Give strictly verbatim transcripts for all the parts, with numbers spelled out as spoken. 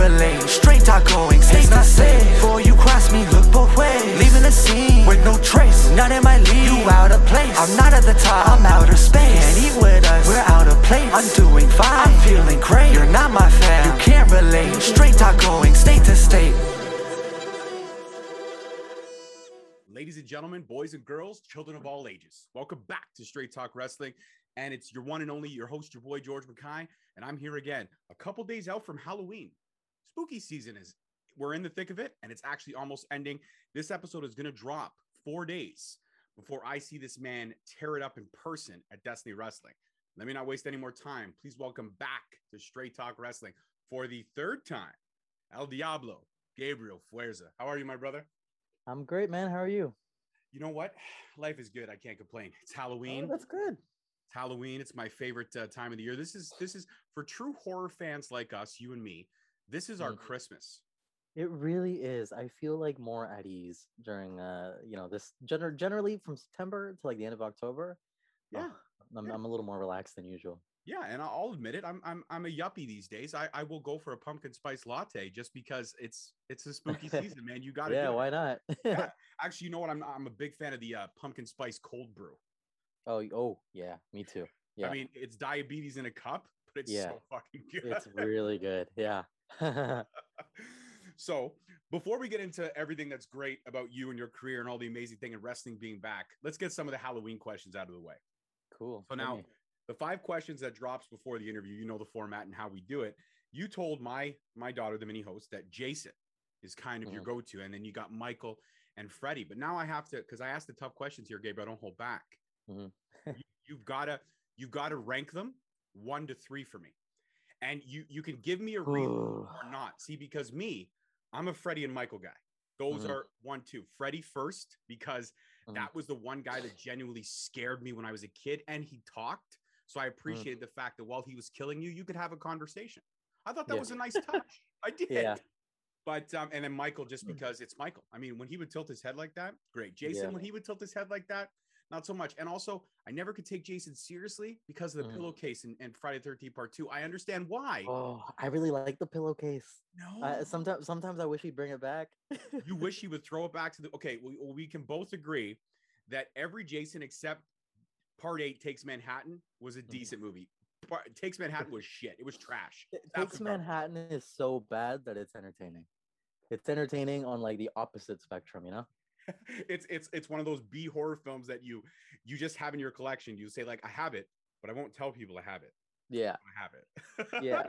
Wrestling, straight talk going, stays not safe. Before you cross me, look both ways. Leaving the scene with no trace, none in my league. You out of place, I'm not at the top, I'm outer space. Can't eat with us, we're out of place. I'm doing fine, I'm feeling great. You're not my fan, you can't relate. Straight talk going, state to state. Ladies and gentlemen, boys and girls, children of all ages, welcome back to Straight Talk Wrestling. And it's your one and only, your host, your boy, George McKay. And I'm here again, a couple days out from Halloween. Spooky season is, we're in the thick of it, and it's actually almost ending. This episode is going to drop four days before I see this man tear it up in person at Destiny Wrestling. Let me not waste any more time. Please welcome back to Straight Talk Wrestling for the third time, El Diablo, Gabriel Fuerza. How are you, my brother? I'm great, man. How are you? You know what? Life is good. I can't complain. It's Halloween. Oh, that's good. It's Halloween. It's my favorite uh, time of the year. This is this is for true horror fans like us, you and me. This is our Christmas. It really is. I feel like more at ease during, uh, you know, this gener- generally from September to like the end of October. Yeah. Oh, I'm, yeah, I'm a little more relaxed than usual. Yeah, and I'll admit it. I'm I'm I'm a yuppie these days. I, I will go for a pumpkin spice latte just because it's it's a spooky season, man. You got to. Yeah, do it. Why not? Yeah. Actually, you know what? I'm I'm a big fan of the uh, pumpkin spice cold brew. Oh, oh, yeah, me too. Yeah. I mean, it's diabetes in a cup, but it's yeah. so fucking good. It's really good. Yeah. So, before we get into everything that's great about you and your career and all the amazing thing in wrestling being back, let's get some of the Halloween questions out of the way. Cool. So now, the five questions that drops before the interview, you know the format and how we do it. You told my my daughter, the mini host, that Jason is kind of mm-hmm. your go-to, and then you got Michael and Freddie. But now I have to, because I asked the tough questions here, Gabriel. I don't hold back. Mm-hmm. you, you've gotta you've gotta rank them one to three for me, and you you can give me a reason Ooh. or not. See, because me, I'm a Freddie and Michael guy. Those mm-hmm. are one, two. Freddie first, because mm-hmm. that was the one guy that genuinely scared me when I was a kid, and he talked. So I appreciated mm. the fact that while he was killing you, you could have a conversation. I thought that yeah. was a nice touch. I did. Yeah. But, um, and then Michael, just because it's Michael. I mean, when he would tilt his head like that, great. Jason, yeah. when he would tilt his head like that, not so much. And also, I never could take Jason seriously because of the mm. pillowcase and, and Friday the thirteenth Part two. I understand why. Oh, I really like the pillowcase. No. Uh, sometimes sometimes I wish he'd bring it back. You wish he would throw it back to the, okay, we, we can both agree that every Jason except Part eight, Takes Manhattan, was a decent movie. Part, Takes Manhattan was shit. It was trash. It Takes Manhattan is so bad that it's entertaining. It's entertaining on like the opposite spectrum, you know? it's it's it's one of those B horror films that you you just have in your collection. You say like, I have it, but I won't tell people I have it. Yeah. I have it. Yeah.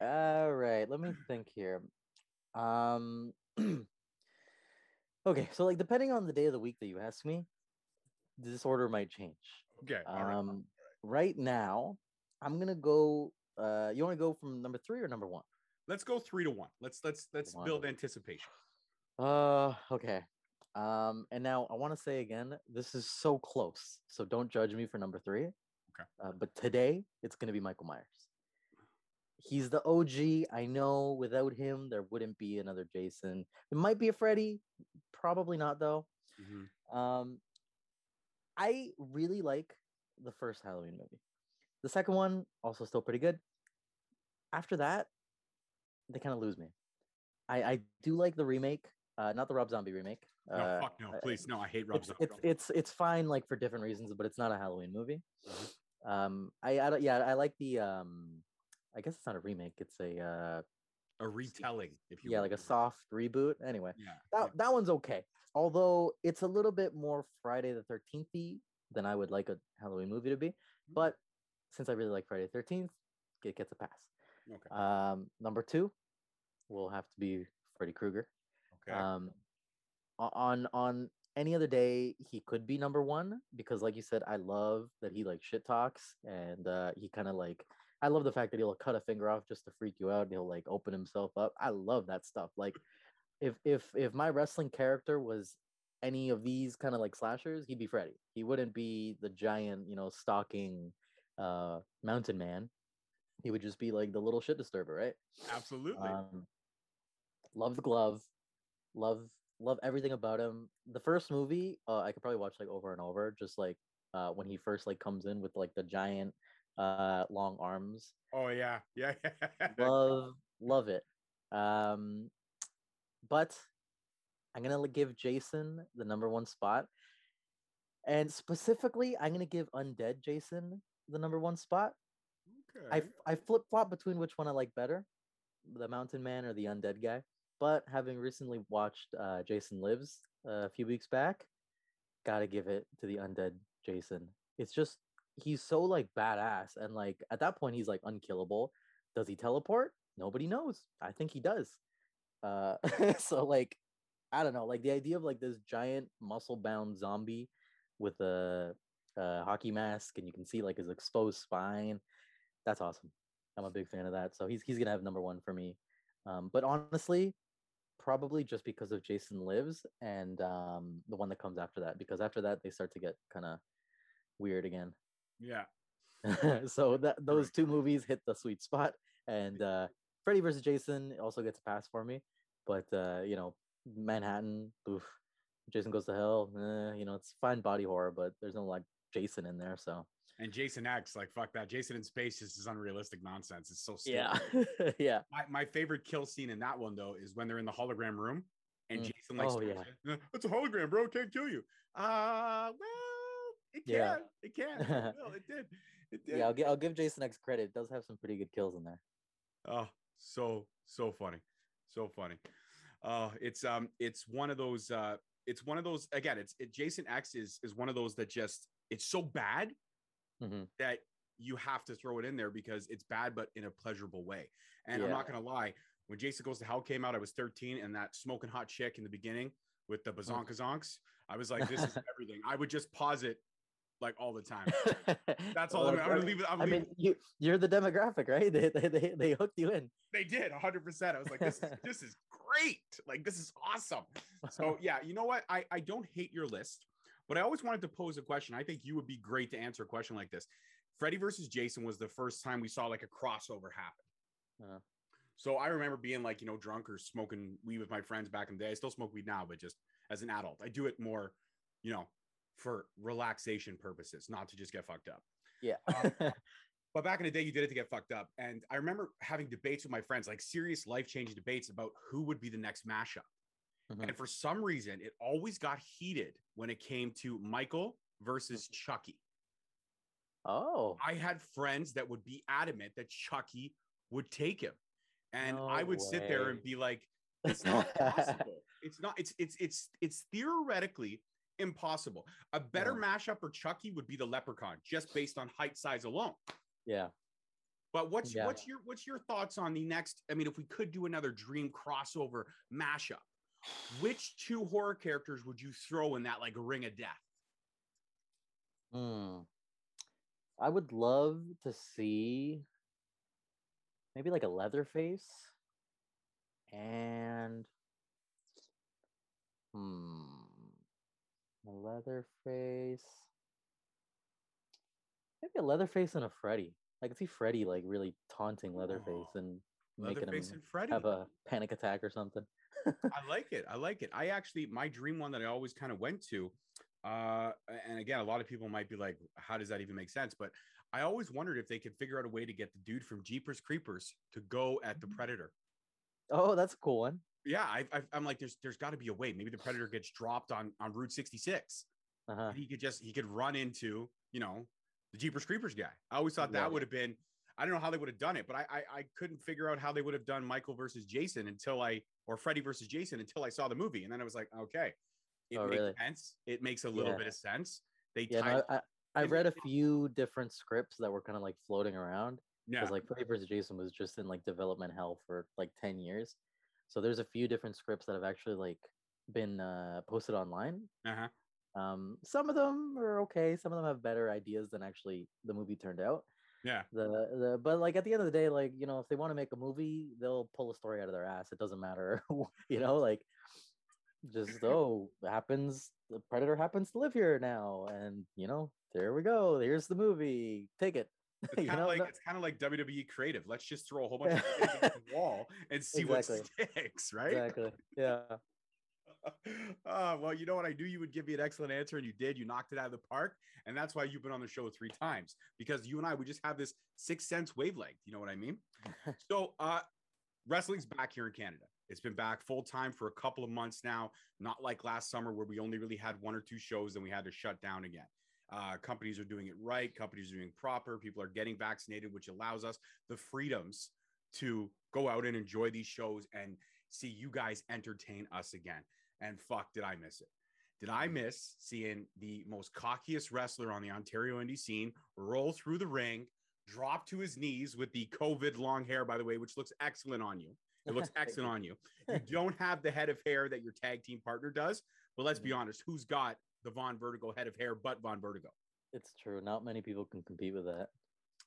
All right. Let me think here. Um. Okay. So like, depending on the day of the week that you ask me, this order might change. Okay. All right. Um, right now, I'm gonna go. Uh, you want to go from number three or number one? Let's go three to one. Let's let's let's one. build anticipation. Uh, okay. Um, and now I want to say again, this is so close, so don't judge me for number three. Okay. Uh, but today it's gonna be Michael Myers. He's the O G. I know without him there wouldn't be another Jason. There might be a Freddy, probably not though. Mm-hmm. Um, I really like the first Halloween movie. The second one, also still pretty good. After that, they kind of lose me. I, I do like the remake, uh, not the Rob Zombie remake. No, uh, fuck no, please. No, I hate Rob it's, Zombie. It's, it's, it's fine, like, for different reasons, but it's not a Halloween movie. Um, I, I don't, yeah, I like the, um, I guess it's not a remake. It's a... Uh, a retelling, if you Yeah, like a soft reboot. Anyway, yeah, that, yeah. that one's okay. Although it's a little bit more Friday the thirteenth-y than I would like a Halloween movie to be. But since I really like Friday the thirteenth, it gets a pass. Okay. Um, number two will have to be Freddy Krueger. Okay. Um, on on any other day, he could be number one because, like you said, I love that he like shit talks and uh, he kind of like I love the fact that he'll cut a finger off just to freak you out and he'll like open himself up. I love that stuff. Like. If if if my wrestling character was any of these kind of like slashers, he'd be Freddy. He wouldn't be the giant, you know, stalking uh, mountain man. He would just be like the little shit disturber, right? Absolutely. Um, love the glove. Love love everything about him. The first movie, uh, I could probably watch like over and over. Just like uh, when he first like comes in with like the giant uh, long arms. Oh yeah, yeah. Love love it. Um, but I'm going to give Jason the number one spot. And specifically, I'm going to give Undead Jason the number one spot. Okay. I, I flip-flop between which one I like better, the Mountain Man or the Undead guy. But having recently watched uh, Jason Lives a few weeks back, gotta give it to the Undead Jason. It's just, he's so, like, badass. And, like, at that point, he's, like, unkillable. Does he teleport? Nobody knows. I think he does. Uh, so, like, I don't know. Like, the idea of, like, this giant muscle-bound zombie with a, a hockey mask, and you can see, like, his exposed spine. That's awesome. I'm a big fan of that. So he's he's going to have number one for me. Um, but honestly, probably just because of Jason Lives and um, the one that comes after that, because after that, they start to get kind of weird again. Yeah. So that those two movies hit the sweet spot. And uh, Freddy versus. Jason also gets a pass for me. But, uh, you know, Manhattan, oof, Jason Goes to Hell. Eh, you know, it's fine body horror, but there's no, like, Jason in there. So. And Jason X, like, fuck that. Jason in space just is unrealistic nonsense. It's so stupid. Yeah. Yeah. My, my favorite kill scene in that one, though, is when they're in the hologram room and mm. Jason, like, oh, yeah. in, it's a hologram, bro. It can't kill you. Uh, well, it can. Yeah. It can. It, will. It did. It did. Yeah, I'll, g- I'll give Jason X credit. It does have some pretty good kills in there. Oh, so, so funny. So funny. Uh, it's, um, it's one of those, uh, it's one of those, again, it's, it, Jason X is, is one of those that just, it's so bad. Mm-hmm. That you have to throw it in there because it's bad, but in a pleasurable way. And yeah. I'm not going to lie. When Jason Goes to Hell came out, I was thirteen, and that smoking hot chick in the beginning with the bazonka zonks, I was like, this is everything. I would just pause it like all the time. That's all. Well, I'm going to leave it. I'm I leave mean, it. You, you're the demographic, right? They, they, they, they hooked you in. They did one hundred percent. I was like, this is, this is great. Like, this is awesome. So yeah, you know what? I, I don't hate your list. But I always wanted to pose a question. I think you would be great to answer a question like this. Freddy versus Jason was the first time we saw, like, a crossover happen. Uh-huh. So I remember being, like, you know, drunk or smoking weed with my friends back in the day. I still smoke weed now, but just as an adult, I do it more, you know, for relaxation purposes, not to just get fucked up. Yeah. um, but back in the day, you did it to get fucked up. And I remember having debates with my friends, like serious life-changing debates about who would be the next mashup. Mm-hmm. And for some reason, it always got heated when it came to Michael versus Chucky. Oh, I had friends that would be adamant that Chucky would take him. And no I would way. sit there and be like, it's not possible. It's not, it's, it's, it's, it's theoretically impossible. A better yeah. mashup for Chucky would be the Leprechaun, just based on height, size alone. Yeah. But what's, yeah. what's your, what's your thoughts on the next? I mean, if we could do another dream crossover mashup, which two horror characters would you throw in that, like, ring of death? Mm. I would love to see maybe, like, a Leatherface and hmm, a Leatherface, maybe a Leatherface and a Freddy. I could see Freddy, like, really taunting Leatherface oh, and making Leatherface him and have a panic attack or something. I like it. I like it. I actually, my dream one that I always kind of went to, uh, and again, a lot of people might be like, how does that even make sense? But I always wondered if they could figure out a way to get the dude from Jeepers Creepers to go at the Predator. Oh, that's a cool one. Yeah. I, I, I'm like, there's, there's gotta be a way. Maybe the Predator gets dropped on, on Route sixty-six. Uh-huh. And he could just, he could run into, you know, the Jeepers Creepers guy. I always thought that would have been, I don't know how they would have done it, but I, I, I couldn't figure out how they would have done Michael versus Jason until I, or Freddy versus Jason until I saw the movie. And then I was like, okay, it oh, makes really? sense. It makes a little yeah. bit of sense. They yeah, tied- no, I, I read a few different scripts that were kind of like floating around. Yeah. Because like Freddy versus Jason was just in like development hell for like ten years. So there's a few different scripts that have actually like been uh, posted online. Uh-huh. Um, some of them are okay. Some of them have better ideas than actually the movie turned out. Yeah. The, the but like at the end of the day, like, you know, if they want to make a movie, they'll pull a story out of their ass. It doesn't matter, you know, like just oh, it happens. The Predator happens to live here now, and you know, there we go. Here's the movie. Take it. It's kind of like no? it's kind of like W W E creative. Let's just throw a whole bunch of things at the wall and see exactly. what sticks. Right. Exactly. Yeah. Uh, well, you know what? I knew you would give me an excellent answer, and you did. You knocked it out of the park, and that's why you've been on the show three times, because you and I, we just have this sixth sense wavelength. You know what I mean? So uh, Wrestling's back here in Canada. It's been back full time for a couple of months now, not like last summer where we only really had one or two shows, then we had to shut down again. Uh, companies are doing it right. Companies are doing proper. People are getting vaccinated, which allows us the freedoms to go out and enjoy these shows and see you guys entertain us again. And fuck, did I miss it? Did I miss seeing the most cockiest wrestler on the Ontario indie scene roll through the ring, drop to his knees with the COVID long hair, by the way, which looks excellent on you. It looks excellent on you. You don't have the head of hair that your tag team partner does, but let's be honest, who's got the Von Vertigo head of hair but Von Vertigo? It's true. Not many people can compete with that.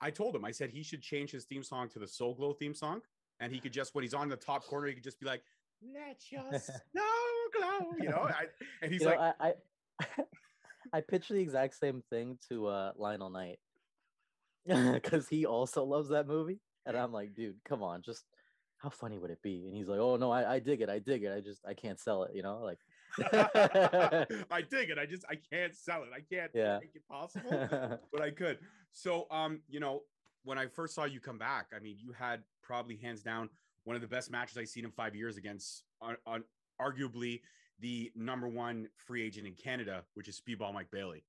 I told him, I said he should change his theme song to the Soul Glow theme song, and he could just, when he's on the top corner, he could just be like, let your snow glow, you know? I, and he's you like... Know, I, I, I pitched the exact same thing to uh, Lionel Knight, because he also loves that movie, and I'm like, dude, come on, just... how funny would it be? And he's like, oh no, I, I dig it. I dig it. I just, I can't sell it. You know, like, I dig it. I just, I can't sell it. I can't yeah. make it possible, but I could. So, um, you know, when I first saw you come back, I mean, you had probably hands down one of the best matches I've seen in five years against on, on arguably the number one free agent in Canada, which is Speedball Mike Bailey.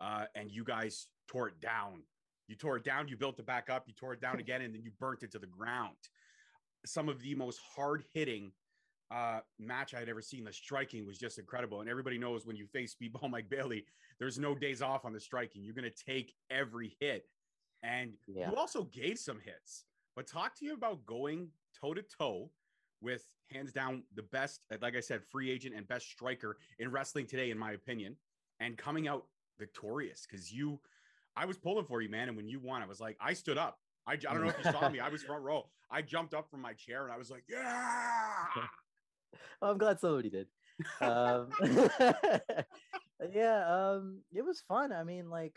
Uh, and you guys tore it down. You tore it down. You built it back up. You tore it down again. And then you burnt it to the ground. Some of the most hard-hitting uh, match I had ever seen. The striking was just incredible. And everybody knows when you face Speedball Mike Bailey, there's no days off on the striking. You're going to take every hit. And yeah. you also gave some hits. But talk to you about going toe-to-toe with, hands down, the best, like I said, free agent and best striker in wrestling today, in my opinion, and coming out victorious. Because you, I was pulling for you, man. And when you won, I was like, I stood up. I, I don't know if you saw me. I was front row. I jumped up from my chair and I was like, yeah. Well, I'm glad somebody did. Um, yeah, um, it was fun. I mean, like,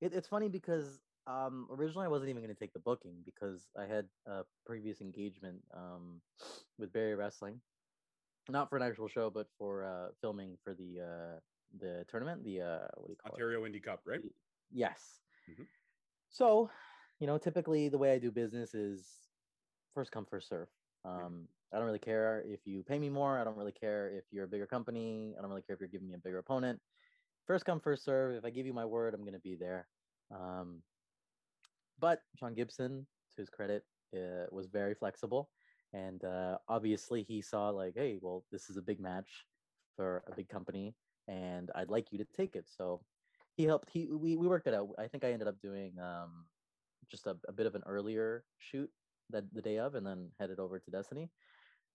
it, it's funny because um, originally I wasn't even going to take the booking because I had a previous engagement um, with Barry Wrestling. Not for an actual show, but for uh, filming for the uh, the tournament. The, uh, what do you call Ontario it? Ontario Indy Cup, right? Yes. Mm-hmm. So... you know, typically the way I do business is first come, first serve. Um, I don't really care if you pay me more. I don't really care if you're a bigger company. I don't really care if you're giving me a bigger opponent. First come, first serve. If I give you my word, I'm going to be there. Um, but Sean Gibson, to his credit, uh, was very flexible. And uh, obviously he saw like, hey, well, this is a big match for a big company and I'd like you to take it. So he helped. He We, we worked it out. I think I ended up doing... Um, just a, a bit of an earlier shoot that the day of and then headed over to Destiny.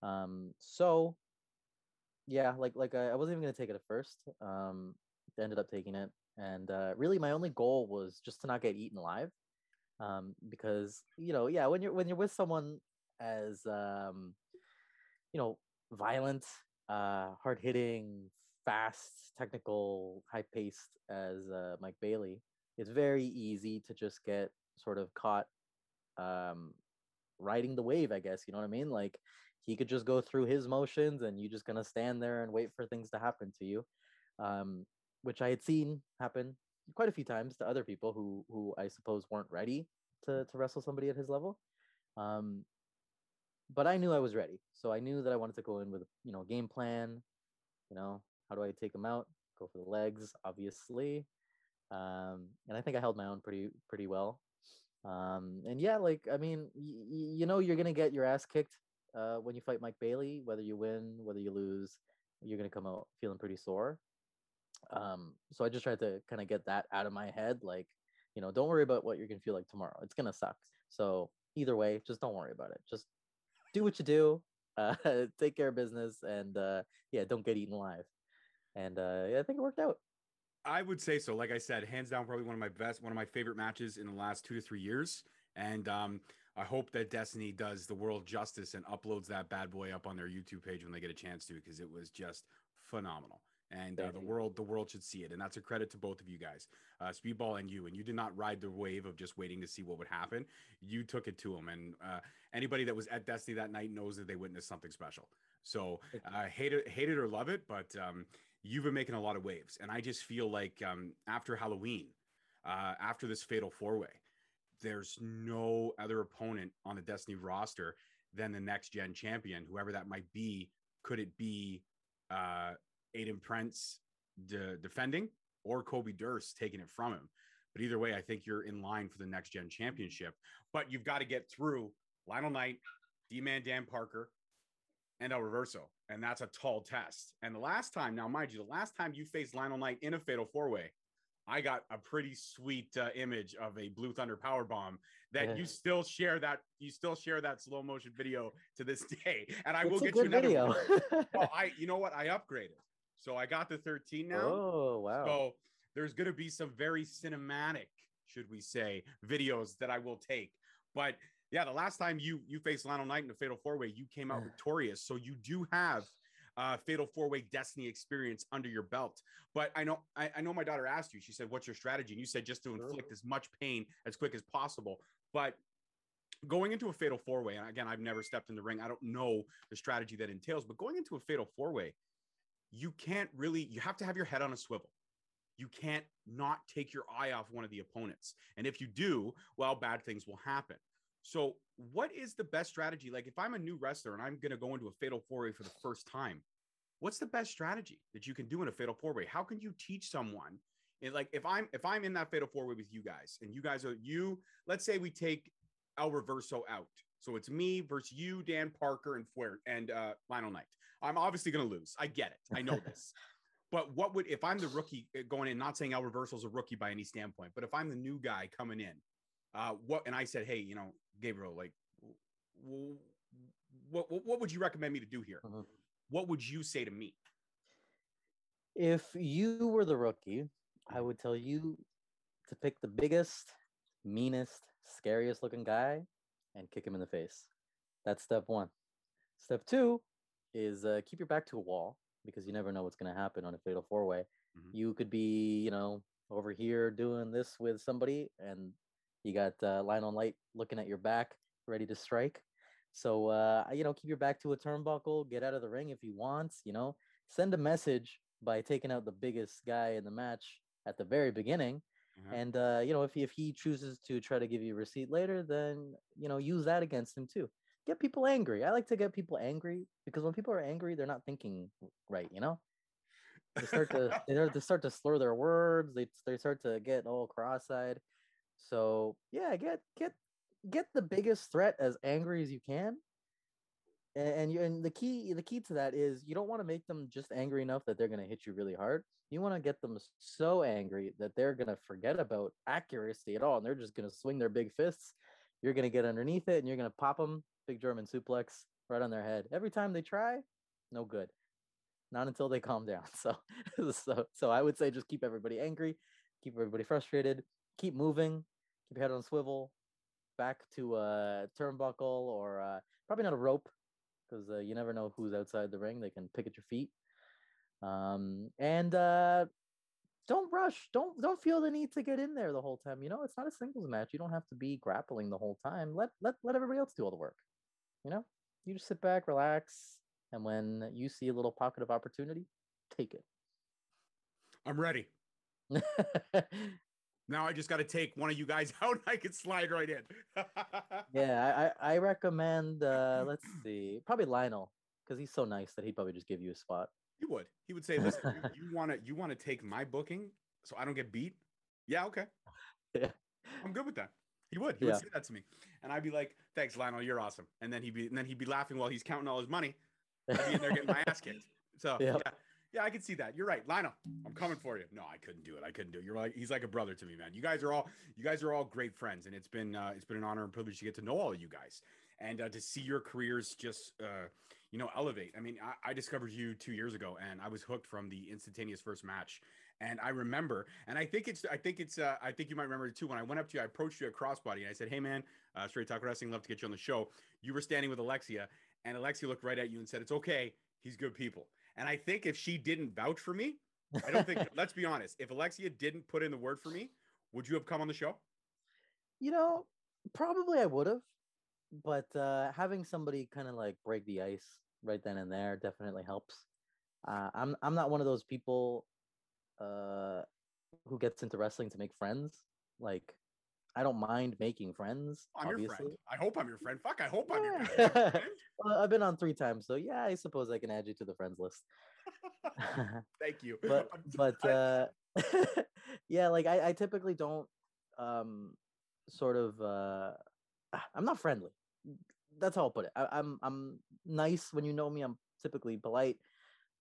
Um, so yeah, like, like I, I wasn't even going to take it at first. Um, ended up taking it. And uh, really my only goal was just to not get eaten alive. Um, because, you know, yeah, when you're, when you're with someone as, um, you know, violent, uh, hard hitting, fast, technical, high paced as uh, Mike Bailey, it's very easy to just get sort of caught um riding the wave, I guess. You know what I mean? Like, he could just go through his motions and you're just gonna stand there and wait for things to happen to you, um which I had seen happen quite a few times to other people who who I suppose weren't ready to to wrestle somebody at his level. Um but I knew I was ready, so I knew that I wanted to go in with, you know, a game plan. You know, how do I take him out? Go for the legs, obviously. Um and I think I held my own pretty pretty well. Um and yeah, like, I mean, y- you know you're gonna get your ass kicked uh when you fight Mike Bailey. Whether you win, whether you lose, you're gonna come out feeling pretty sore. Um so I just tried to kind of get that out of my head. Like, you know, don't worry about what you're gonna feel like tomorrow. It's gonna suck, so either way, just don't worry about it. Just do what you do. Uh take care of business, and uh yeah, don't get eaten alive. And uh yeah, I think it worked out. I would say so. Like I said, hands down, probably one of my best, one of my favorite matches in the last two to three years. And um, I hope that Destiny does the world justice and uploads that bad boy up on their YouTube page when they get a chance to, because it was just phenomenal. And uh, the world, the world should see it. And that's a credit to both of you guys, uh, Speedball and you. And you did not ride the wave of just waiting to see what would happen. You took it to them. And uh, anybody that was at Destiny that night knows that they witnessed something special. So I uh, hate it, hate it or love it, but um, you've been making a lot of waves. And I just feel like um, after Halloween, uh, after this fatal four way, there's no other opponent on the Destiny roster then the next gen champion, whoever that might be, could it be uh, Aiden Prince de- defending or Kobe Durst taking it from him? But either way, I think you're in line for the next gen championship. But you've got to get through Lionel Knight, D-Man Dan Parker, and El Reverso. And that's a tall test. And the last time, now, mind you, the last time you faced Lionel Knight in a fatal four-way, I got a pretty sweet uh, image of a Blue Thunder powerbomb that yeah. you still share that you still share that slow motion video to this day. And I it's will get you another video. Well, I, you know what? I upgraded. So I got the thirteen now. Oh, wow. So there's going to be some very cinematic, should we say, videos that I will take. But yeah, the last time you, you faced Lionel Knight in a fatal four way, you came out victorious. So you do have Uh, fatal four-way destiny experience under your belt. But I know I, I know my daughter asked you, she said, what's your strategy? And you said just to inflict as much pain as quick as possible. But going into a fatal four-way, and again, I've never stepped in the ring, I don't know the strategy that entails, but going into a fatal four-way, you can't really, you have to have your head on a swivel. You can't not take your eye off one of the opponents. And if you do, well, bad things will happen. So what is the best strategy? Like if I'm a new wrestler and I'm going to go into a fatal four-way for the first time, what's the best strategy that you can do in a fatal four-way? How can you teach someone? And like if I'm if I'm in that fatal four-way with you guys and you guys are you, let's say we take El Reverso out. So it's me versus you, Dan Parker, and Fuerza, and uh, Lionel Knight. I'm obviously going to lose. I get it. I know this. But what would, if I'm the rookie going in, not saying El Reverso's a rookie by any standpoint, but if I'm the new guy coming in, Uh, what and I said, hey, you know, Gabriel, like, w- w- what would you recommend me to do here? Mm-hmm. What would you say to me? If you were the rookie, I would tell you to pick the biggest, meanest, scariest looking guy and kick him in the face. That's step one. Step two is uh, keep your back to a wall because you never know what's going to happen on a fatal four-way. Mm-hmm. You could be, you know, over here doing this with somebody and you got uh, Lionel Knight looking at your back, ready to strike. So, uh, you know, keep your back to a turnbuckle, get out of the ring if you want, you know, send a message by taking out the biggest guy in the match at the very beginning. Mm-hmm. And, uh, you know, if he, if he chooses to try to give you a receipt later, then, you know, use that against him too. Get people angry. I like to get people angry because when people are angry, they're not thinking right, you know? They start to, they start to slur their words. They, they start to get all cross-eyed. So yeah, get get get the biggest threat as angry as you can, and and, you, and the key the key to that is you don't want to make them just angry enough that they're going to hit you really hard. You want to get them so angry that they're going to forget about accuracy at all, and they're just going to swing their big fists. You're going to get underneath it, and you're going to pop them big German suplex right on their head every time they try. No good. Not until they calm down. So so so I would say just keep everybody angry, keep everybody frustrated, keep moving. Keep your head on swivel, back to a turnbuckle or uh, probably not a rope because uh, you never know who's outside the ring. They can pick at your feet. Um, and uh, don't rush. Don't don't feel the need to get in there the whole time. You know, it's not a singles match. You don't have to be grappling the whole time. Let let let everybody else do all the work. You know, you just sit back, relax, and when you see a little pocket of opportunity, take it. I'm ready. Now I just got to take one of you guys out. And I can slide right in. yeah, I, I recommend, uh, let's see, probably Lionel because he's so nice that he'd probably just give you a spot. He would. He would say, listen, you want to you want to take my booking so I don't get beat? Yeah, okay. Yeah. I'm good with that. He would. He yeah. would say that to me. And I'd be like, thanks, Lionel. You're awesome. And then he'd be, and then he'd be laughing while he's counting all his money. I'd be in there getting my ass kicked. So, yeah. yeah. Yeah, I can see that. You're right, Lionel. I'm coming for you. No, I couldn't do it. I couldn't do it. You're like he's like a brother to me, man. You guys are all you guys are all great friends, and it's been uh, it's been an honor and privilege to get to know all of you guys and uh, to see your careers just uh, you know elevate. I mean, I, I discovered you two years ago, and I was hooked from the instantaneous first match. And I remember, and I think it's I think it's uh, I think you might remember it too. When I went up to you, I approached you at Crossbody, and I said, "Hey, man, uh, Straight Talk Wrestling, love to get you on the show." You were standing with Alexia, and Alexia looked right at you and said, "It's okay. He's good people." And I think if she didn't vouch for me, I don't think, let's be honest, if Alexia didn't put in the word for me, would you have come on the show? You know, probably I would have, but uh, having somebody kind of like break the ice right then and there definitely helps. Uh, I'm I'm not one of those people uh, who gets into wrestling to make friends. Like I don't mind making friends. I'm obviously. your friend. I hope I'm your friend. Fuck, I hope yeah. I'm your friend. Well, I've been on three times, so yeah, I suppose I can add you to the friends list. Thank you. But, but uh, yeah, like I, I typically don't um, sort of, uh, I'm not friendly. That's how I'll put it. I, I'm I'm nice when you know me. I'm typically polite,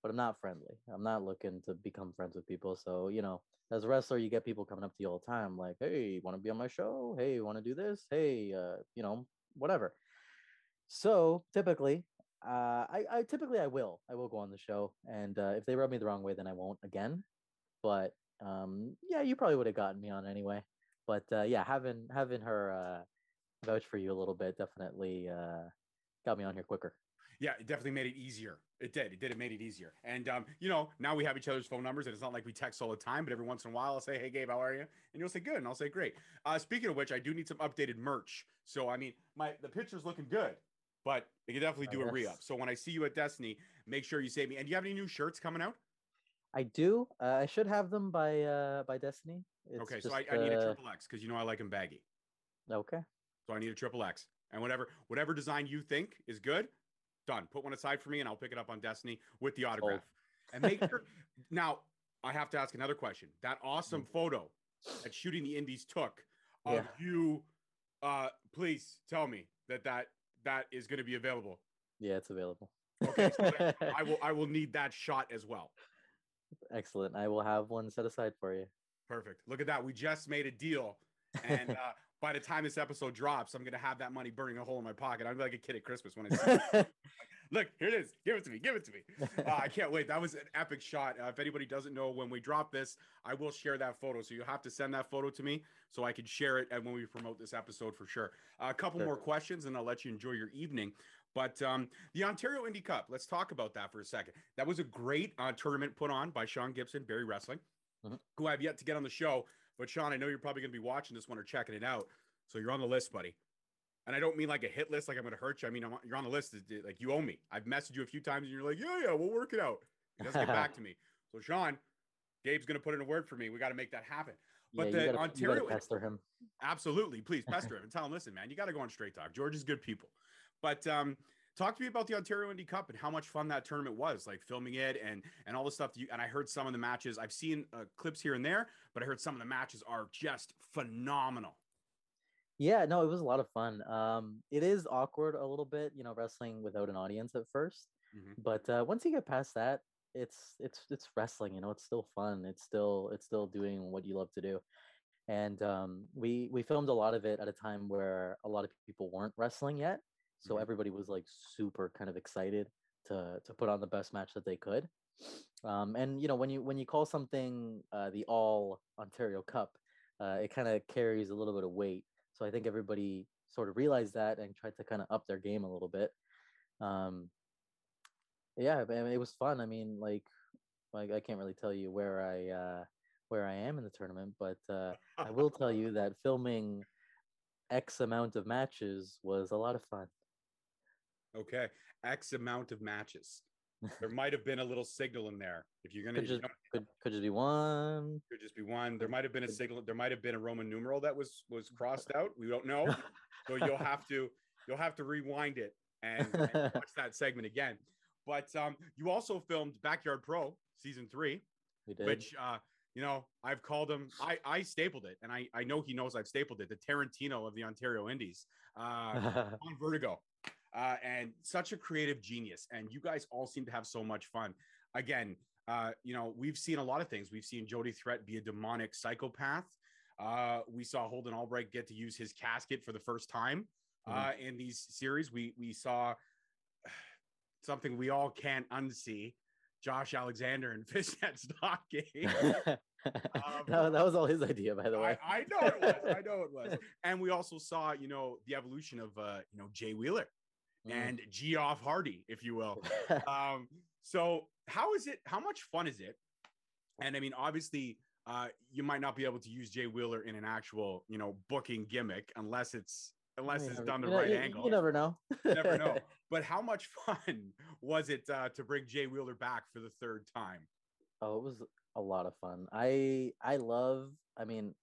but I'm not friendly. I'm not looking to become friends with people. So, you know, as a wrestler, you get people coming up to you all the time, like, hey, want to be on my show? Hey, you want to do this? Hey, uh, you know, whatever. So typically, uh, I, I typically I will. I will go on the show. And uh, if they rub me the wrong way, then I won't again. But um, yeah, you probably would have gotten me on anyway. But uh, yeah, having having her uh, vouch for you a little bit definitely uh, got me on here quicker. Yeah, it definitely made it easier. It did. It did. It made it easier. And, um, you know, now we have each other's phone numbers, and it's not like we text all the time, but every once in a while I'll say, hey, Gabe, how are you? And you'll say, good. And I'll say, great. Uh, speaking of which, I do need some updated merch. So, I mean, my the picture's looking good, but you can definitely do oh, a yes. re-up. So when I see you at Destiny, make sure you save me. And do you have any new shirts coming out? I do. Uh, I should have them by uh, by Destiny. It's okay, just, so I, I need a triple X because, you know, I like them baggy. Okay. So I need a triple X. And whatever whatever design you think is good, done. Put one aside for me and I'll pick it up on Destiny with the autograph. Oh. And make sure. Now I have to ask another question. That awesome mm-hmm. photo that Shooting the Indies took of yeah. you. Uh, please tell me that that, that is going to be available. Yeah, it's available. Okay, so that, I will, I will need that shot as well. Excellent. I will have one set aside for you. Perfect. Look at that. We just made a deal. And, uh, by the time this episode drops, I'm going to have that money burning a hole in my pocket. I'm like a kid at Christmas when I see it. Look, here it is. Give it to me. Give it to me. Uh, I can't wait. That was an epic shot. Uh, if anybody doesn't know, when we drop this, I will share that photo. So you have to send that photo to me so I can share it. And when we promote this episode, for sure. Uh, a couple sure. more questions and I'll let you enjoy your evening. But um, the Ontario Indy Cup, let's talk about that for a second. That was a great uh, tournament put on by Sean Gibson, Barry Wrestling, mm-hmm. who I've yet to get on the show. But Sean, I know you're probably going to be watching this one or checking it out. So you're on the list, buddy. And I don't mean like a hit list, like I'm going to hurt you. I mean, I'm, you're on the list. Like you owe me. I've messaged you a few times and you're like, yeah, yeah, we'll work it out. It doesn't get back to me. So Sean, Gabe's going to put in a word for me. We got to make that happen. But yeah, the you gotta, Ontario. You gotta pester him. Absolutely. Please pester him and tell him, listen, man, you got to go on Straight Talk. George is good people. But um, talk to me about the Ontario Indy Cup and how much fun that tournament was, like filming it and and all the stuff that you, and I heard some of the matches. I've seen uh, clips here and there, but I heard some of the matches are just phenomenal. Yeah, no, it was a lot of fun. Um, it is awkward a little bit, you know, wrestling without an audience at first. Mm-hmm. But uh, once you get past that, it's it's it's wrestling, you know, it's still fun. It's still it's still doing what you love to do. And um, we we filmed a lot of it at a time where a lot of people weren't wrestling yet. So everybody was like super kind of excited to to put on the best match that they could. Um, and, you know, when you when you call something uh, the All Ontario Cup, uh, it kind of carries a little bit of weight. So I think everybody sort of realized that and tried to kind of up their game a little bit. Um, yeah, I mean, it was fun. I mean, like, like I can't really tell you where I uh, where I am in the tournament, but uh, I will tell you that filming X amount of matches was a lot of fun. Okay, X amount of matches. There might have been a little signal in there. If you're gonna could just, you know, could, could just be one. Could just be one. There might have been a signal. There might have been a Roman numeral that was was crossed out. We don't know. So you'll have to you'll have to rewind it and, and watch that segment again. But um, you also filmed Backyard Pro season three, we did. which uh, you know I've called him. I I stapled it, and I I know he knows I've stapled it. The Tarantino of the Ontario Indies, uh, Von Vertigo. Uh, and such a creative genius. And you guys all seem to have so much fun. Again, uh, you know, we've seen a lot of things. We've seen Jody Threat be a demonic psychopath. Uh, we saw Holden Albright get to use his casket for the first time uh, mm-hmm. in these series. We, we saw something we all can't unsee. Josh Alexander and Fishnet Stocking. um, no, that was all his idea, by the way. I, I know it was. I know it was. And we also saw, you know, the evolution of, uh, you know, Jay Wheeler. And G off Hardy, if you will. um, so how is it? How much fun is it? And I mean, obviously, uh, you might not be able to use Jay Wheeler in an actual, you know, booking gimmick unless it's unless it's done the right angle. You never know. You never know. But how much fun was it uh, to bring Jay Wheeler back for the third time? Oh, it was a lot of fun. I I love. I mean,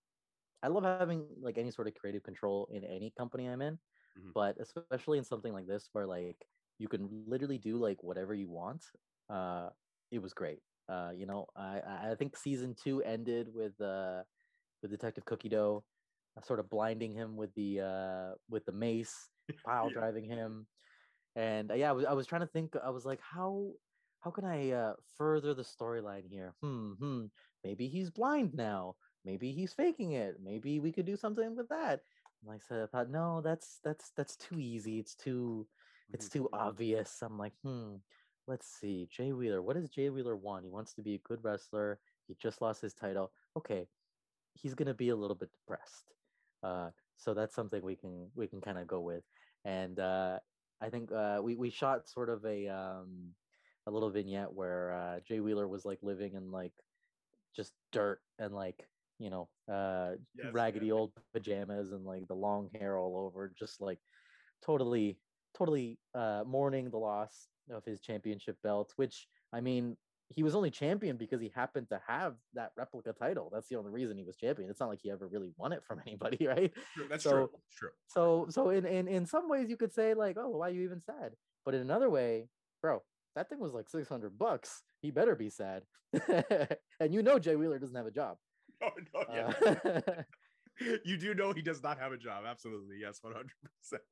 I love having like any sort of creative control in any company I'm in, mm-hmm. but especially in something like this where like you can literally do like whatever you want. Uh, it was great. Uh, you know, I I think season two ended with uh with Detective Cookie Dough, sort of blinding him with the uh with the mace, pile yeah. driving him, and uh, yeah, I was I was trying to think. I was like, how how can I uh, further the storyline here? Hmm, hmm. Maybe he's blind now. Maybe he's faking it. Maybe we could do something with that. And like I said, I thought, no, that's that's that's too easy. It's too it's too obvious. I'm like, hmm. Let's see, Jay Wheeler. What does Jay Wheeler want? He wants to be a good wrestler. He just lost his title. Okay, he's gonna be a little bit depressed. Uh, so that's something we can we can kind of go with. And uh, I think uh, we we shot sort of a um, a little vignette where uh, Jay Wheeler was like living in like just dirt and like you know uh, yes, raggedy yeah. old pajamas and like the long hair all over, just like totally totally uh, mourning the loss of his championship belt, which I mean, he was only champion because he happened to have that replica title. That's the only reason he was champion. It's not like he ever really won it from anybody, right? True, that's so, true. That's true. So, so in, in in some ways, you could say like, "Oh, why are you even sad?" But in another way, bro, that thing was like six hundred bucks. He better be sad. And you know, Jay Wheeler doesn't have a job. Oh no, yeah. Uh, you do know he does not have a job. Absolutely, yes, one hundred percent.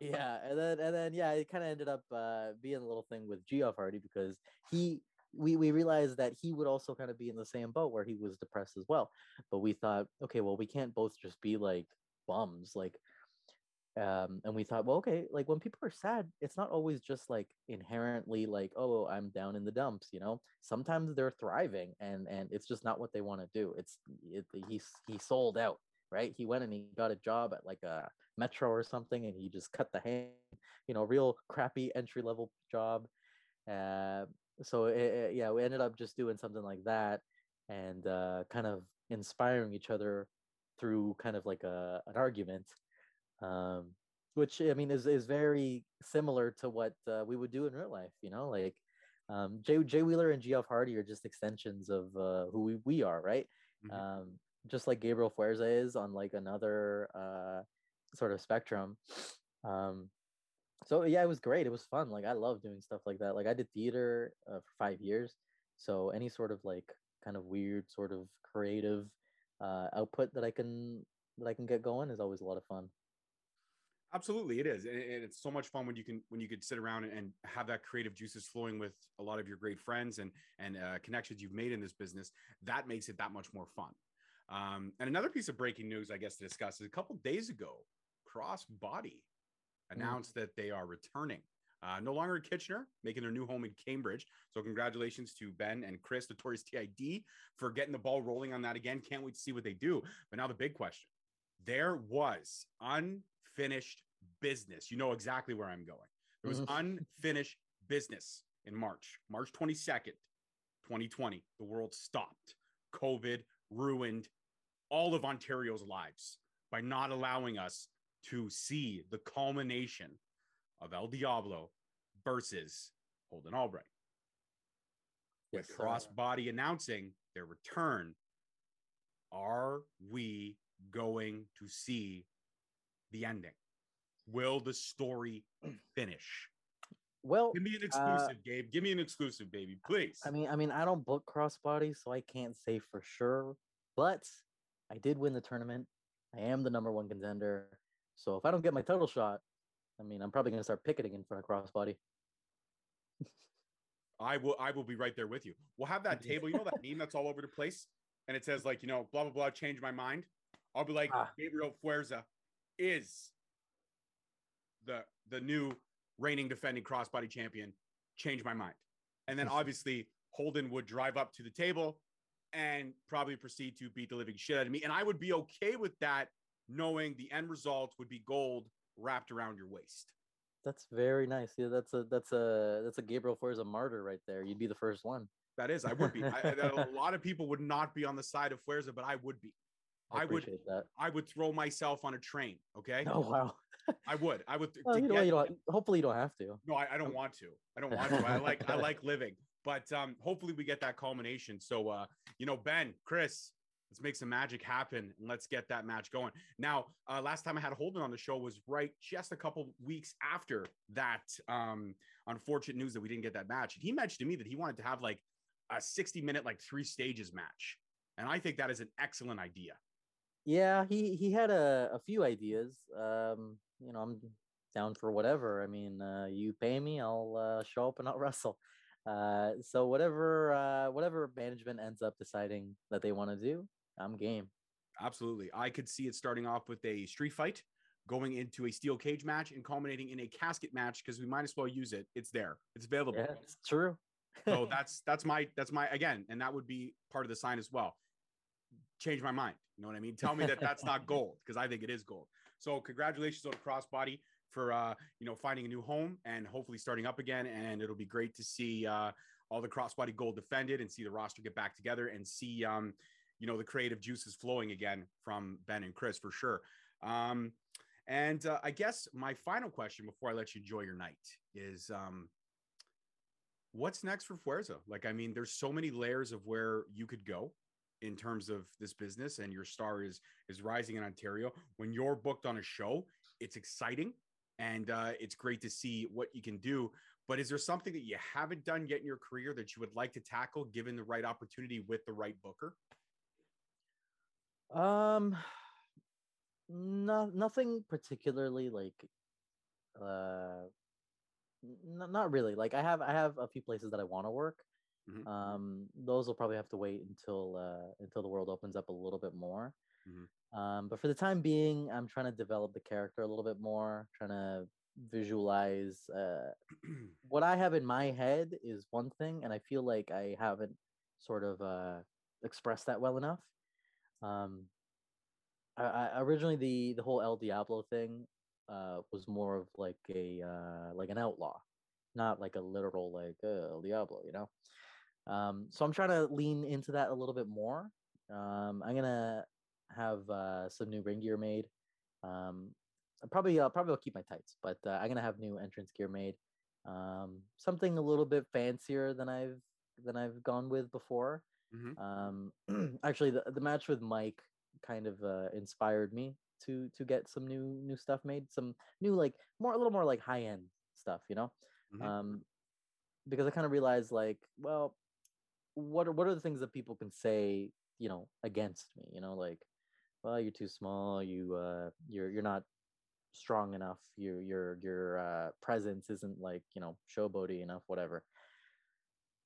Yeah, and then and then yeah, it kind of ended up uh, being a little thing with Jeff Hardy because he we we realized that he would also kind of be in the same boat where he was depressed as well. But we thought, okay, well, we can't both just be like bums, like. Um, and we thought, well, okay, like when people are sad, it's not always just like inherently like, oh, I'm down in the dumps, you know. Sometimes they're thriving, and and it's just not what they want to do. It's it, he he sold out. Right, he went and he got a job at like a Metro or something, and he just cut the hand, you know, real crappy entry level job. Uh, so it, it, yeah, we ended up just doing something like that, and uh, kind of inspiring each other through kind of like a an argument, um, which I mean is is very similar to what uh, we would do in real life. You know, like um, Jay Jay Wheeler and Jeff Hardy are just extensions of uh, who we, we are, right? Mm-hmm. Um, just like Gabriel Fuerza is on like another uh, sort of spectrum. Um, so yeah, it was great. It was fun. Like I love doing stuff like that. Like I did theater uh, for five years. So any sort of like kind of weird sort of creative uh, output that I can, that I can get going is always a lot of fun. Absolutely. It is. And it's so much fun when you can, when you could sit around and have that creative juices flowing with a lot of your great friends and, and uh, connections you've made in this business. That makes it that much more fun. Um, and another piece of breaking news, I guess, to discuss is a couple days ago, Crossbody announced mm-hmm. that they are returning, uh, no longer in Kitchener, making their new home in Cambridge. So congratulations to Ben and Chris, Notorious T I D, for getting the ball rolling on that again. Can't wait to see what they do. But now the big question, there was unfinished business. You know exactly where I'm going. There was mm-hmm. unfinished business in March, March twenty-second, twenty twenty. The world stopped. COVID ruined all of Ontario's lives by not allowing us to see the culmination of El Diablo versus Holden Albright. Yes, with Crossbody announcing their return, are we going to see the ending? Will the story finish? Well, give me an exclusive, uh, Gabe. Give me an exclusive, baby, please. I mean, I mean, I don't book Crossbody, so I can't say for sure. But I did win the tournament. I am the number one contender. So if I don't get my title shot, I mean, I'm probably going to start picketing in front of Crossbody. I will. I will be right there with you. We'll have that table. You know that meme that's all over the place, and it says like, you know, blah blah blah. Change my mind. I'll be like, ah. Gabriel Fuerza is the the new reigning defending Crossbody champion, change my mind. And then obviously Holden would drive up to the table and probably proceed to beat the living shit out of me. And I would be okay with that, knowing the end result would be gold wrapped around your waist. That's very nice. Yeah, that's a that's a that's a Gabriel Fuerza martyr right there. You'd be the first one. That is, I would be. I, a lot of people would not be on the side of Fuerza, but I would be. I, I would that. I would throw myself on a train. Okay. Oh wow. I would. I would. Well, you know, get, you don't, hopefully, you don't have to. No, I, I don't want to. I don't want to. I like. I like living. But um, hopefully, we get that culmination. So, uh, you know, Ben, Chris, Let's make some magic happen. And let's get that match going. Now, uh, last time I had Holden on the show was right just a couple weeks after that um, unfortunate news that we didn't get that match. And he mentioned to me that he wanted to have like a sixty minute, like three stages match. And I think that is an excellent idea. Yeah, he, he had a, a few ideas. Um, you know, I'm down for whatever. I mean, uh, you pay me, I'll uh, show up and I'll wrestle. Uh, so whatever, uh, whatever management ends up deciding that they want to do, I'm game. Absolutely. I could see it starting off with a street fight, going into a steel cage match, and culminating in a casket match, because we might as well use it. It's there. It's available. Yeah, it's true. So that's, that's my, that's my, again, and that would be part of the sign as well. Change my mind. You know what I mean? Tell me that that's not gold, because I think it is gold. So congratulations on Crossbody for, uh, you know, finding a new home and hopefully starting up again. And it'll be great to see uh, all the Crossbody gold defended and see the roster get back together and see, um, you know, the creative juices flowing again from Ben and Chris for sure. Um, and uh, I guess my final question before I let you enjoy your night is, um, what's next for Fuerza? Like, I mean, there's so many layers of where you could go in terms of this business, and your star is, is rising in Ontario. When you're booked on a show, it's exciting and uh, it's great to see what you can do, but is there something that you haven't done yet in your career that you would like to tackle given the right opportunity with the right booker? Um, no, nothing particularly like, uh, n- not really. Like I have, I have a few places that I want to work. Mm-hmm. Um, those will probably have to wait until uh, until the world opens up a little bit more. Mm-hmm. Um, but for the time being, I'm trying to develop the character a little bit more, trying to visualize uh, what I have in my head is one thing, and I feel like I haven't sort of uh, expressed that well enough. Um, I, I, originally, the the whole El Diablo thing uh, was more of like a uh, like an outlaw, not like a literal like uh, El Diablo, you know. Um, so I'm trying to lean into that a little bit more. Um, I'm going to have uh, some new ring gear made. Um, I'll probably I'll probably keep my tights, but uh, I'm going to have new entrance gear made. Um, something a little bit fancier than I've than I've gone with before. Mm-hmm. Um, actually, the, the match with Mike kind of uh, inspired me to to get some new new stuff made, some new like more a little more like high end stuff, you know. Mm-hmm. Um, because I kind of realized like, well, what are, what are the things that people can say, you know, against me, you know, like, well, you're too small. You, uh, you're, you're not strong enough. Your, your, your, uh, presence isn't like, you know, showboaty enough, whatever.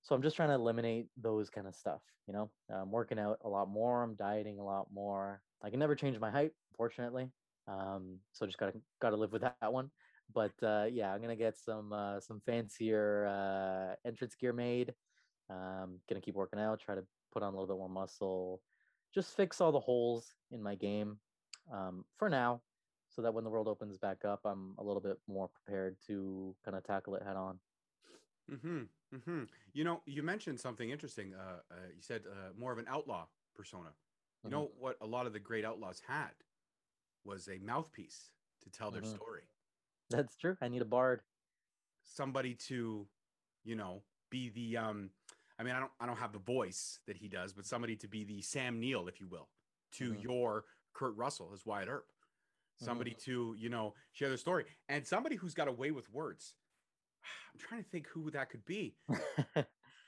So I'm just trying to eliminate those kind of stuff. You know, I'm working out a lot more. I'm dieting a lot more. I can never change my height, fortunately. Um, so just gotta, gotta live with that one. But uh, yeah, I'm gonna get some uh, some fancier uh, entrance gear made. Um, gonna keep working out, try to put on a little bit more muscle, just fix all the holes in my game um, for now, so that when the world opens back up, I'm a little bit more prepared to kind of tackle it head on. Mm-hmm. Mm-hmm. You know, you mentioned something interesting. Uh, uh, you said uh, more of an outlaw persona. You mm-hmm. know what a lot of the great outlaws had was a mouthpiece to tell their mm-hmm. story. That's true. I need a bard, somebody to, you know, be the. Um, I mean, I don't, I don't have the voice that he does, but somebody to be the Sam Neill, if you will, to mm-hmm. your Kurt Russell as Wyatt Earp, somebody mm-hmm. to, you know, share their story, and somebody who's got a way with words. I'm trying to think who that could be. I'm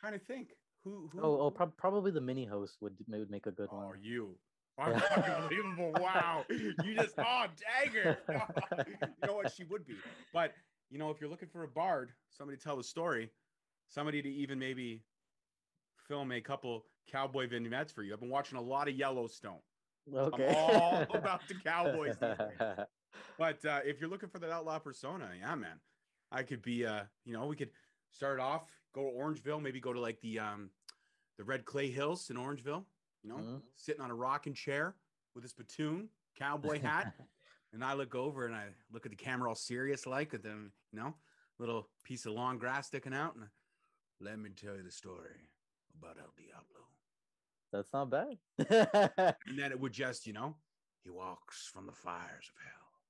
trying to think who. who oh, oh pro- probably the mini host would would make a good oh, one. Are you? Unbelievable. Wow. You just, oh, dagger. You know what? She would be. But, you know, if you're looking for a bard, somebody to tell the story, somebody to even maybe film a couple cowboy vignettes for you. I've been watching a lot of Yellowstone. Okay. I'm all about the Cowboys these days. But uh, if you're looking for that outlaw persona, yeah, man, I could be, uh, you know, we could start off, go to Orangeville, maybe go to like the, um, the Red Clay Hills in Orangeville. You know, mm-hmm. sitting on a rocking chair with his platoon, cowboy hat. And I look over and I look at the camera all serious like, and then, you know, little piece of long grass sticking out. And I, let me tell you the story about El Diablo. That's not bad. And then it would just, you know, he walks from the fires of hell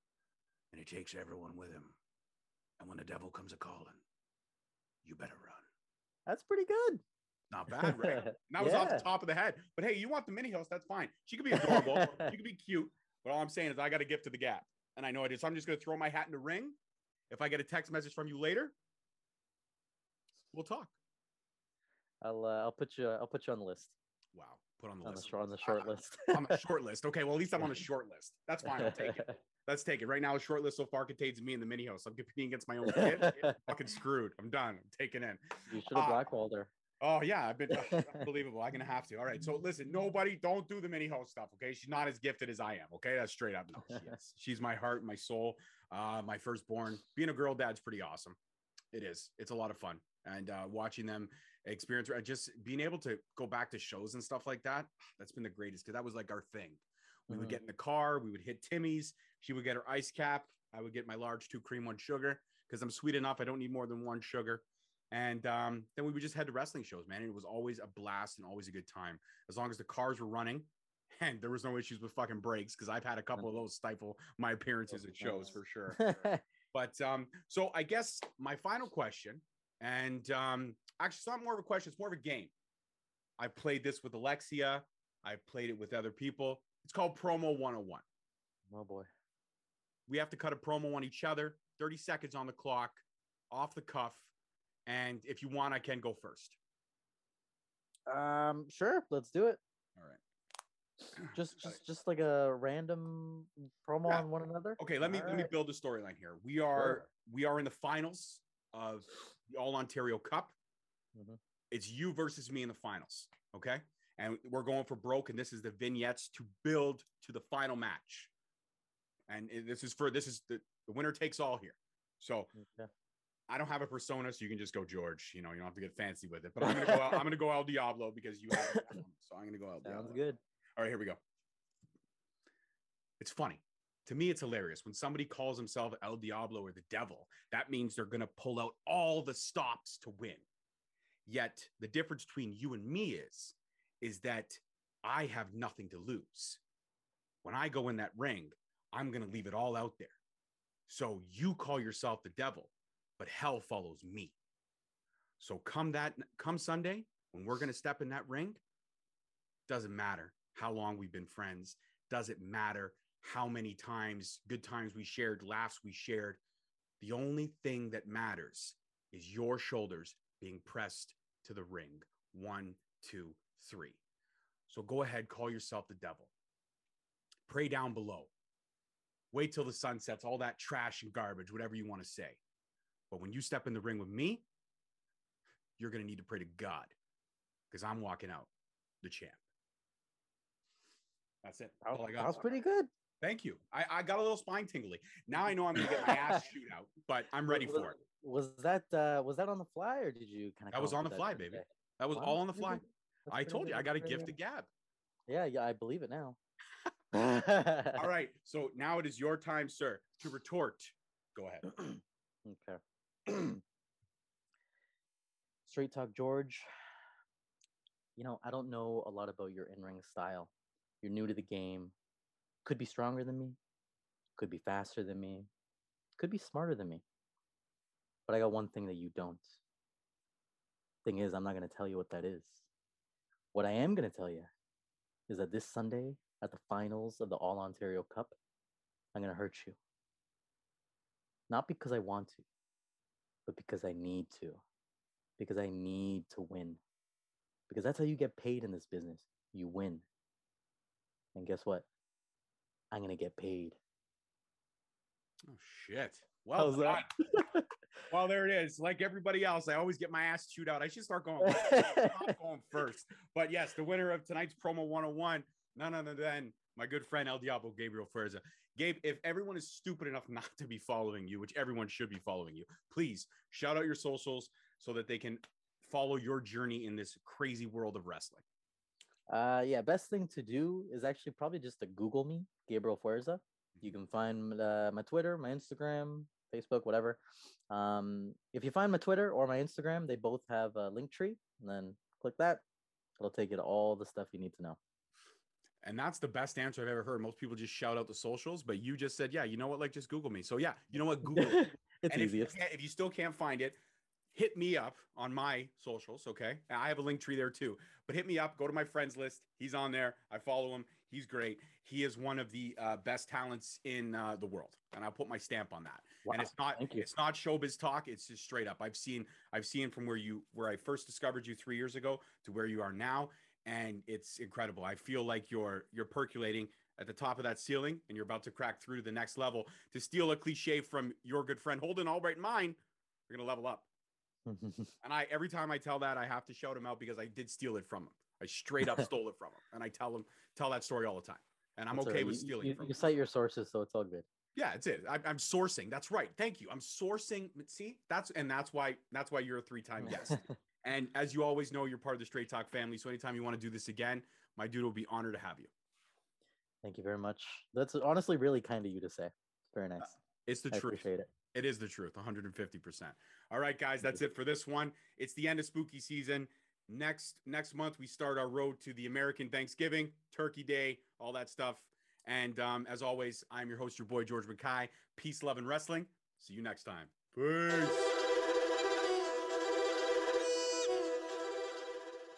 and he takes everyone with him. And when the devil comes a calling, you better run. That's pretty good. Not bad, right? And that was yeah. off the top of the head. But hey, you want the mini host, that's fine. She could be adorable. She could be cute. But all I'm saying is I got a gift to the gap. And I know it is. So I'm just going to throw my hat in the ring. If I get a text message from you later, we'll talk. I'll uh, I'll put you I'll put you on the list. Wow. Put on the on list. The, on the short ah, list. On the short list. Okay, well, at least I'm on the short list. That's fine. I'll take it. Let's take it. Right now, a short list so far contains me and the mini host. I'm competing against my own kid. I'm fucking screwed. I'm done. I'm taking in. You should have uh, blackballed her. Oh, yeah. I've been uh, unbelievable. I'm going to have to. All right. So listen, nobody don't do the mini host stuff. Okay. She's not as gifted as I am. Okay. That's straight up. No, she is. She's my heart, my soul, uh, my firstborn. Being a girl dad's pretty awesome. It is. It's a lot of fun. And uh, watching them experience, uh, just being able to go back to shows and stuff like that. That's been the greatest because that was like our thing. We mm-hmm. would get in the car. We would hit Timmy's. She would get her ice cap. I would get my large two cream, one sugar because I'm sweet enough. I don't need more than one sugar. And um, then we would just head to wrestling shows, man. And it was always a blast and always a good time. As long as the cars were running and there was no issues with fucking brakes, because I've had a couple of those stifle my appearances at shows for sure. But um, so I guess my final question, and um, actually it's not more of a question, it's more of a game. I played this with Alexia. I played it with other people. It's called Promo one oh one. Oh boy. We have to cut a promo on each other, thirty seconds on the clock, off the cuff. And if you want, I can go first. Um, sure. Let's do it. All right. Just, just, just like a random promo yeah. on one another. Okay. Let me, all let right. me build a storyline here. We are, sure. we are in the finals of the All Ontario Cup. Mm-hmm. It's you versus me in the finals. Okay. And we're going for broke. And this is the vignettes to build to the final match. And this is for, this is the, the winner takes all here. So yeah. I don't have a persona, so you can just go George. You know, you don't have to get fancy with it. But I'm gonna go. I'm gonna go El Diablo because you have it. So I'm gonna go El Diablo. Sounds good. All right, here we go. It's funny to me. It's hilarious when somebody calls himself El Diablo or the Devil. That means they're gonna pull out all the stops to win. Yet the difference between you and me is, is that I have nothing to lose. When I go in that ring, I'm gonna leave it all out there. So you call yourself the Devil, but hell follows me. So come that come Sunday, when we're going to step in that ring, doesn't matter how long we've been friends. Doesn't matter how many times, good times we shared, laughs we shared. The only thing that matters is your shoulders being pressed to the ring. One, two, three. So go ahead, call yourself the Devil. Pray down below. Wait till the sun sets, all that trash and garbage, whatever you want to say. But when you step in the ring with me, you're going to need to pray to God, because I'm walking out the champ. That's it. That's all I got. That was pretty good. Thank you. I, I got a little spine tingly. Now I know I'm going to get my ass shoot out, but I'm ready was, for it. Was that uh, was that on the fly, or did you kind of? That was on the fly, baby. Day? That was wow. all on the fly. That's I told good. you I got a gift to Gab. Yeah, yeah, I believe it now. All right. So now it is your time, sir, to retort. Go ahead. Okay. Straight Talk George, you know, I don't know a lot about your in-ring style. You're new to the game. Could be stronger than me. Could be faster than me. Could be smarter than me. But I got one thing that you don't. Thing is, I'm not going to tell you what that is. What I am going to tell you is that this Sunday at the finals of the All Ontario Cup, I'm going to hurt you. Not because I want to, but because I need to, because I need to win, because that's how you get paid in this business. You win. And guess what? I'm going to get paid. Oh, shit. Well, well, there it is. Like everybody else, I always get my ass chewed out. I should start going, start going first. But yes, the winner of tonight's Promo one oh one, none other than my good friend, El Diablo, Gabriel Fuerza. Gabe, if everyone is stupid enough not to be following you, which everyone should be following you, please shout out your socials so that they can follow your journey in this crazy world of wrestling. Uh, yeah, best thing to do is actually probably just to Google me, Gabriel Fuerza. You can find uh, my Twitter, my Instagram, Facebook, whatever. Um, if you find my Twitter or my Instagram, they both have a link tree. And then click that. It'll take you to all the stuff you need to know. And that's the best answer I've ever heard. Most people just shout out the socials, but you just said, yeah, you know what? Like, just Google me. So yeah, you know what? Google it. It's easiest. If you, if you still can't find it, hit me up on my socials, okay? I have a link tree there too, but hit me up, go to my friends list. He's on there. I follow him. He's great. He is one of the uh, best talents in uh, the world. And I'll put my stamp on that. Wow. And it's not, it's not showbiz talk. It's just straight up. I've seen, I've seen from where you, where I first discovered you three years ago to where you are now. And it's incredible. I feel like you're, you're percolating at the top of that ceiling and you're about to crack through to the next level. To steal a cliche from your good friend, Holden Albright and mine, you're going to level up. And I, every time I tell that, I have to shout him out because I did steal it from him. I straight up stole it from him. And I tell him, tell that story all the time. And I'm that's okay right. with stealing you, it from you him. Cite your sources, so it's all good. Yeah, it's it. I, I'm sourcing. That's right. Thank you. I'm sourcing. See, that's, and that's why, that's why you're a three time guest. And as you always know, you're part of the Straight Talk family. So anytime you want to do this again, my dude will be honored to have you. Thank you very much. That's honestly really kind of you to say. Very nice. Uh, it's the I truth. Appreciate it. It is the truth, one hundred fifty percent. All right, guys, that's it for this one. It's the end of spooky season. Next next month, we start our road to the American Thanksgiving, Turkey Day, all that stuff. And um, as always, I'm your host, your boy, George McKay. Peace, love, and wrestling. See you next time. Peace.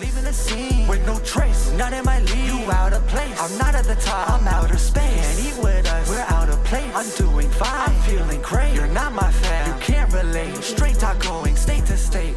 Leaving the scene with no trace, none in my league. You out of place, I'm not at the top, I'm outer space. Can't eat with us, we're out of place. I'm doing fine, I'm feeling great. You're not my fan, you can't relate. Straight talk going state to state.